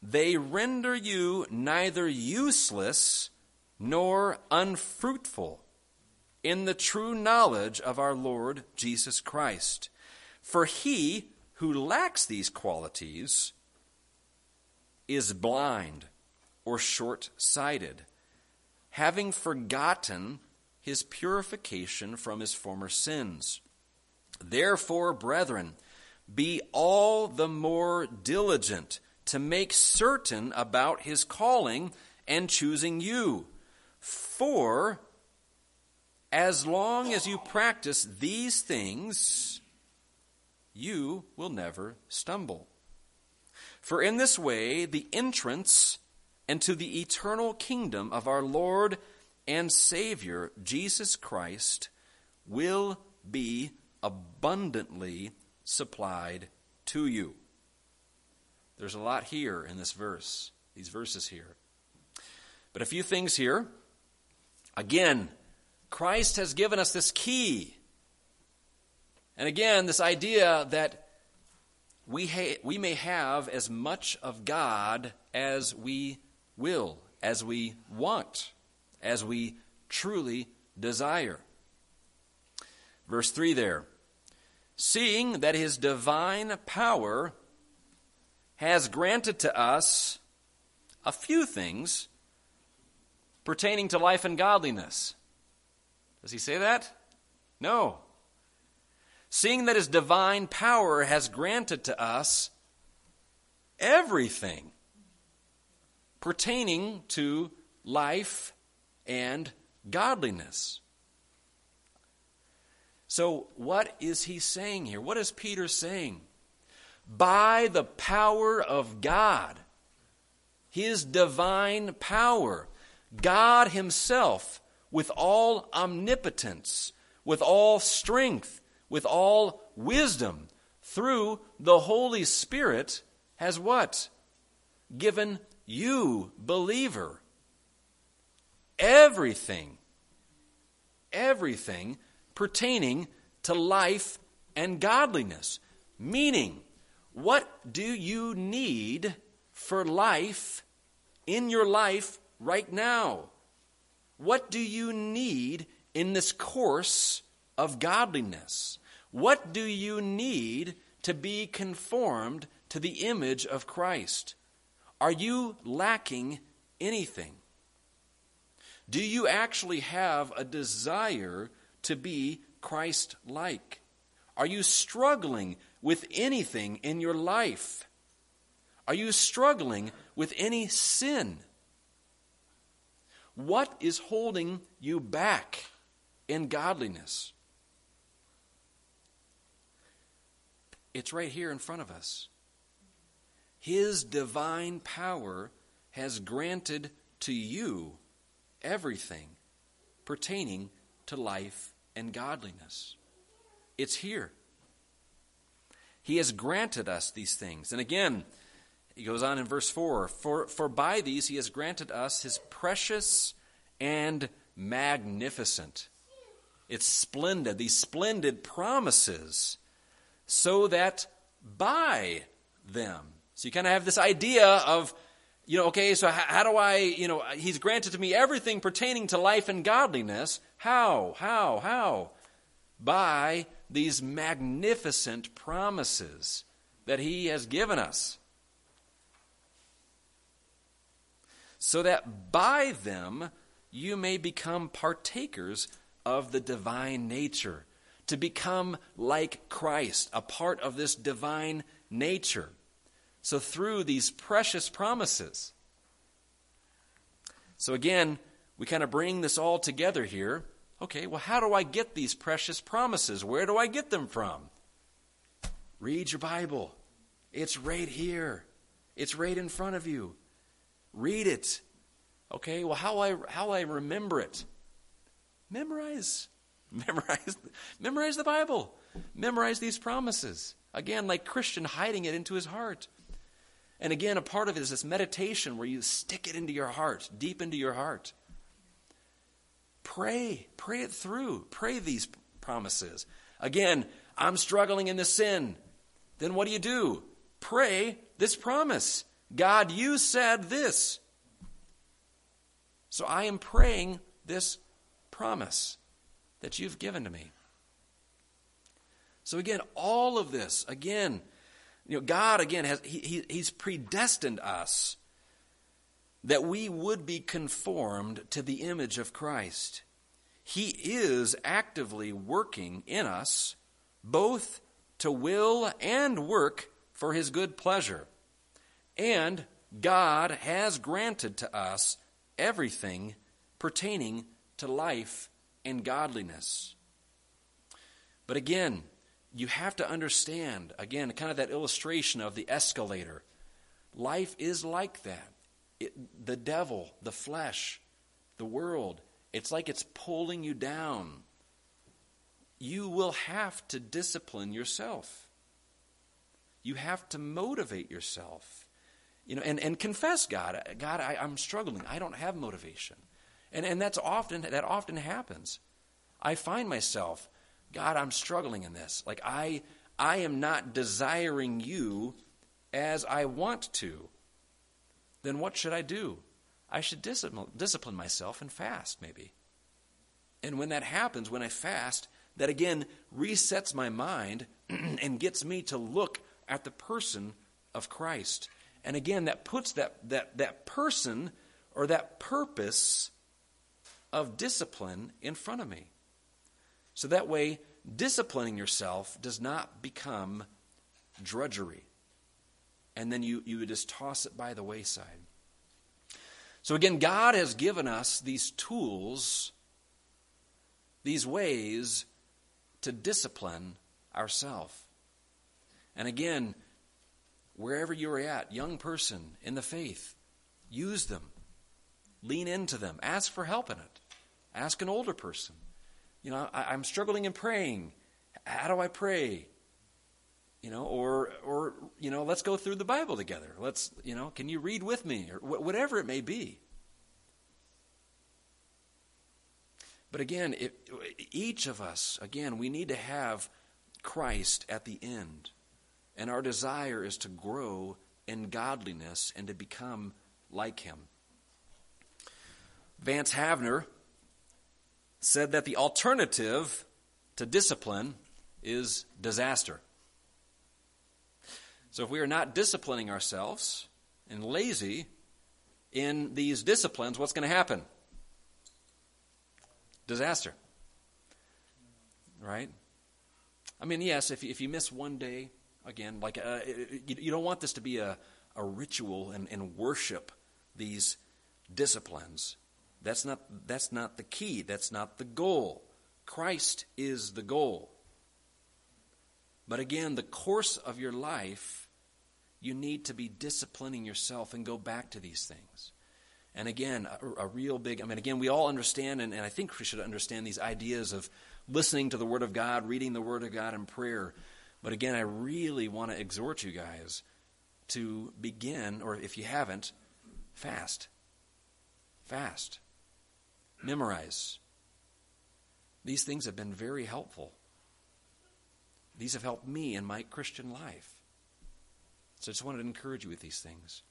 they render you neither useless nor unfruitful in the true knowledge of our Lord Jesus Christ. For he who lacks these qualities is blind or short-sighted, having forgotten his purification from his former sins. Therefore, brethren, be all the more diligent to make certain about his calling and choosing you. For as long as you practice these things, you will never stumble. For in this way, the entrance into the eternal kingdom of our Lord and Savior, Jesus Christ, will be abundantly supplied to you. There's a lot here in this verse, these verses here. But a few things here. Again, Christ has given us this key. And again, this idea that we ha- we may have as much of God as we will, as we want, as we truly desire. Verse three there. Seeing that his divine power has granted to us a few things pertaining to life and godliness. Does he say that? No. Seeing that his divine power has granted to us everything pertaining to life and godliness. So what is he saying here? What is Peter saying? By the power of God, his divine power, God himself, with all omnipotence, with all strength, with all wisdom, through the Holy Spirit, has what? Given you, believer, everything, everything pertaining to life and godliness. Meaning, what do you need for life in your life right now? What do you need in this course of godliness? What do you need to be conformed to the image of Christ? Are you lacking anything? Do you actually have a desire to be Christ-like? Are you struggling with anything in your life? Are you struggling with any sin? What is holding you back in godliness? It's right here in front of us. His divine power has granted to you everything pertaining to life and godliness. It's here. He has granted us these things. And again, he goes on in verse four, for, for by these he has granted us his precious and magnificent. It's splendid, these splendid promises, so that by them. So you kind of have this idea of, you know, okay, so how, how do I, you know, he's granted to me everything pertaining to life and godliness. How, how, how? By these magnificent promises that he has given us. So that by them you may become partakers of the divine nature, to become like Christ, a part of this divine nature. So through these precious promises. So again, we kind of bring this all together here. Okay, well, how do I get these precious promises? Where do I get them from? Read your Bible. It's right here. It's right in front of you. Read it. Okay, well, how I how I remember it? Memorize. Memorize memorize the Bible. Memorize these promises. Again, like Christian hiding it into his heart. And again, a part of it is this meditation where you stick it into your heart, deep into your heart. Pray. Pray it through. Pray these promises. Again, I'm struggling in this sin. Then what do you do? Pray this promise. God, you said this. So I am praying this promise that you've given to me. So again, all of this, again, you know, God, again, has he, he, he's predestined us that we would be conformed to the image of Christ. He is actively working in us both to will and work for his good pleasure. And God has granted to us everything pertaining to life and godliness. But again, you have to understand, again, kind of that illustration of the escalator. Life is like that. It, the devil, the flesh, the world, it's like it's pulling you down. You will have to discipline yourself. You have to motivate yourself. You know, and, and confess, God, God, I, I'm struggling. I don't have motivation. And and that's often that often happens. I find myself, God, I'm struggling in this. Like I I am not desiring you as I want to. Then what should I do? I should discipline, discipline myself and fast, maybe. And when that happens, when I fast, that again resets my mind and gets me to look at the person of Christ. And again, that puts that, that, that person or that purpose of discipline in front of me. So that way, disciplining yourself does not become drudgery. And then you, you would just toss it by the wayside. So again, God has given us these tools, these ways to discipline ourselves. And again, wherever you're at, young person in the faith, use them. Lean into them. Ask for help in it. Ask an older person. You know, I, I'm struggling in praying. How do I pray? You know, or, or you know, let's go through the Bible together. Let's, you know, can you read with me? Or wh- whatever it may be. But again, it, each of us, again, we need to have Christ at the end. And our desire is to grow in godliness and to become like him. Vance Havner said that the alternative to discipline is disaster. So if we are not disciplining ourselves and lazy in these disciplines, what's going to happen? Disaster. Right? I mean, yes, if, if you miss one day, again, like uh, you, you don't want this to be a, a ritual and, and worship these disciplines. That's not that's not the key. That's not the goal. Christ is the goal. But again, the course of your life, you need to be disciplining yourself and go back to these things. And again, a, a real big, I mean, again, we all understand, and, and I think we should understand these ideas of listening to the Word of God, reading the Word of God in prayer. But again, I really want to exhort you guys to begin, or if you haven't, fast. Fast. Memorize. These things have been very helpful. These have helped me in my Christian life. So I just wanted to encourage you with these things.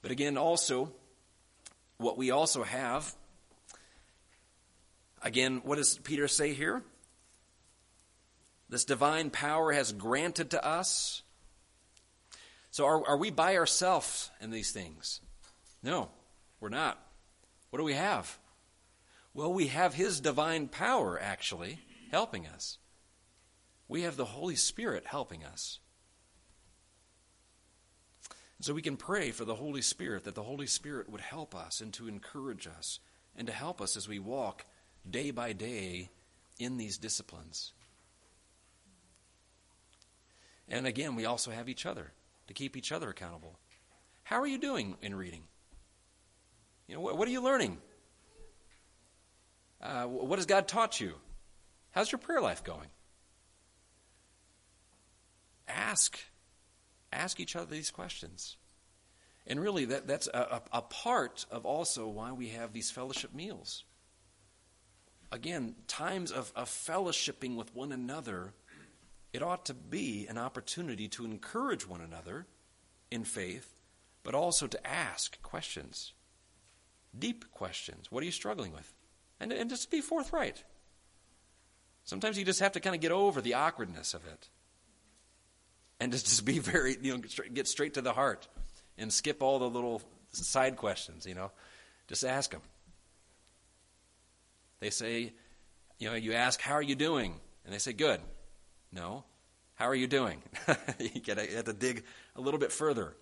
But again, also, what we also have, again, what does Peter say here? This divine power has granted to us. So are, are we by ourselves in these things? No, we're not. What do we have? Well, we have his divine power actually helping us. We have the Holy Spirit helping us. So we can pray for the Holy Spirit, that the Holy Spirit would help us and to encourage us and to help us as we walk day by day in these disciplines. And again, we also have each other to keep each other accountable. How are you doing in reading? You know, what, what are you learning? Uh, what has God taught you? How's your prayer life going? Ask, ask each other these questions. And really, that, that's a, a part of also why we have these fellowship meals. Again, times of, of fellowshipping with one another. It ought to be an opportunity to encourage one another in faith, but also to ask questions, deep questions. What are you struggling with? And, and just be forthright. Sometimes you just have to kind of get over the awkwardness of it and just, just be very, you know, get straight to the heart and skip all the little side questions, you know. Just ask them. They say, you know, you ask, how are you doing? And they say, good. No, How are you doing? You get you have to dig a little bit further.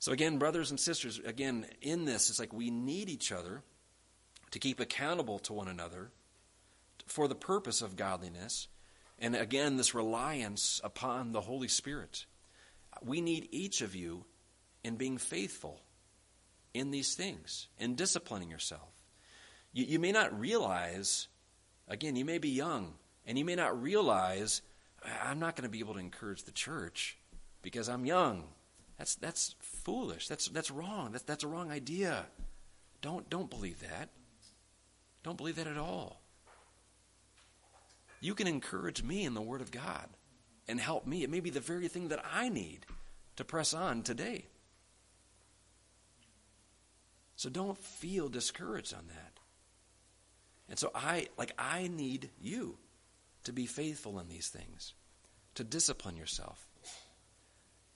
So again, brothers and sisters, again, in this, it's like we need each other to keep accountable to one another for the purpose of godliness. And again, this reliance upon the Holy Spirit. We need each of you in being faithful in these things, in disciplining yourself. You, you may not realize, again, you may be young, and you may not realize, I'm not going to be able to encourage the church because I'm young. That's that's foolish. That's that's wrong. That's that's a wrong idea. Don't don't believe that. Don't believe that at all. You can encourage me in the Word of God and help me. It may be the very thing that I need to press on today. So don't feel discouraged on that. And so I like I need you to be faithful in these things, to discipline yourself.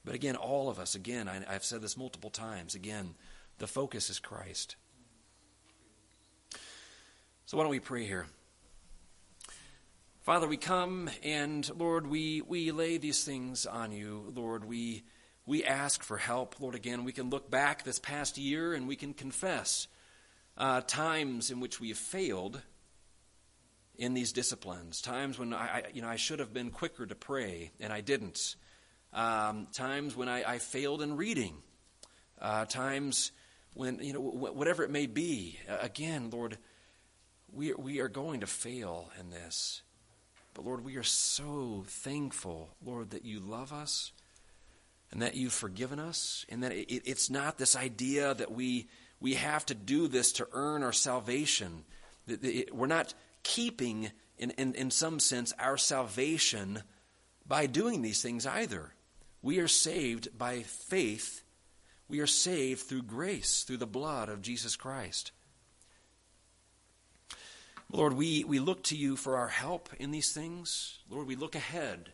But again, all of us, again, I, I've said this multiple times, again, the focus is Christ. So why don't we pray here? Father, we come and, Lord, we, we lay these things on you. Lord, we, we ask for help. Lord, again, we can look back this past year and we can confess uh, times in which we have failed in these disciplines, times when I, I you know I should have been quicker to pray and I didn't. Um, times when I, I failed in reading, uh, times when, you know, wh- whatever it may be. Uh, again, Lord, we, we are going to fail in this. But, Lord, we are so thankful, Lord, that you love us and that you've forgiven us and that it, it, it's not this idea that we we have to do this to earn our salvation. That it, it, we're not keeping, in, in, in some sense, our salvation by doing these things either. We are saved by faith. We are saved through grace, through the blood of Jesus Christ. Lord, we, we look to you for our help in these things. Lord, we look ahead.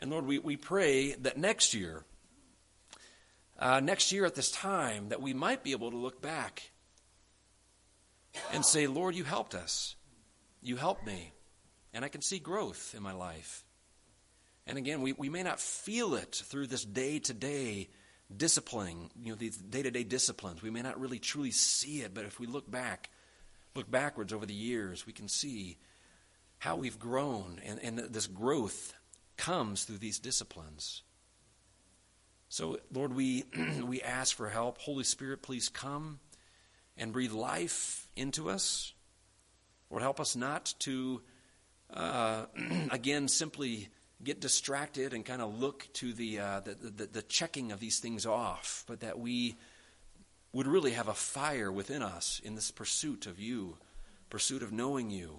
And Lord, we, we pray that next year, uh, next year at this time, that we might be able to look back and say, Lord, you helped us. You helped me. And I can see growth in my life. And again, we, we may not feel it through this day-to-day disciplining, you know, these day-to-day disciplines. We may not really truly see it, but if we look back, look backwards over the years, we can see how we've grown, and, and this growth comes through these disciplines. So, Lord, we, we ask for help. Holy Spirit, please come and breathe life into us. Lord, help us not to, uh, again, simply get distracted and kind of look to the, uh, the, the the checking of these things off, but that we would really have a fire within us in this pursuit of you, pursuit of knowing you,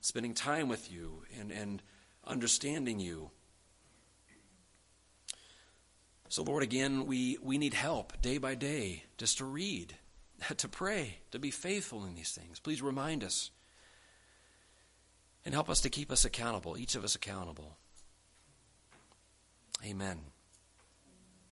spending time with you, and, and understanding you. So, Lord, again, we, we need help day by day just to read, to pray, to be faithful in these things. Please remind us and help us to keep us accountable, each of us accountable. Amen.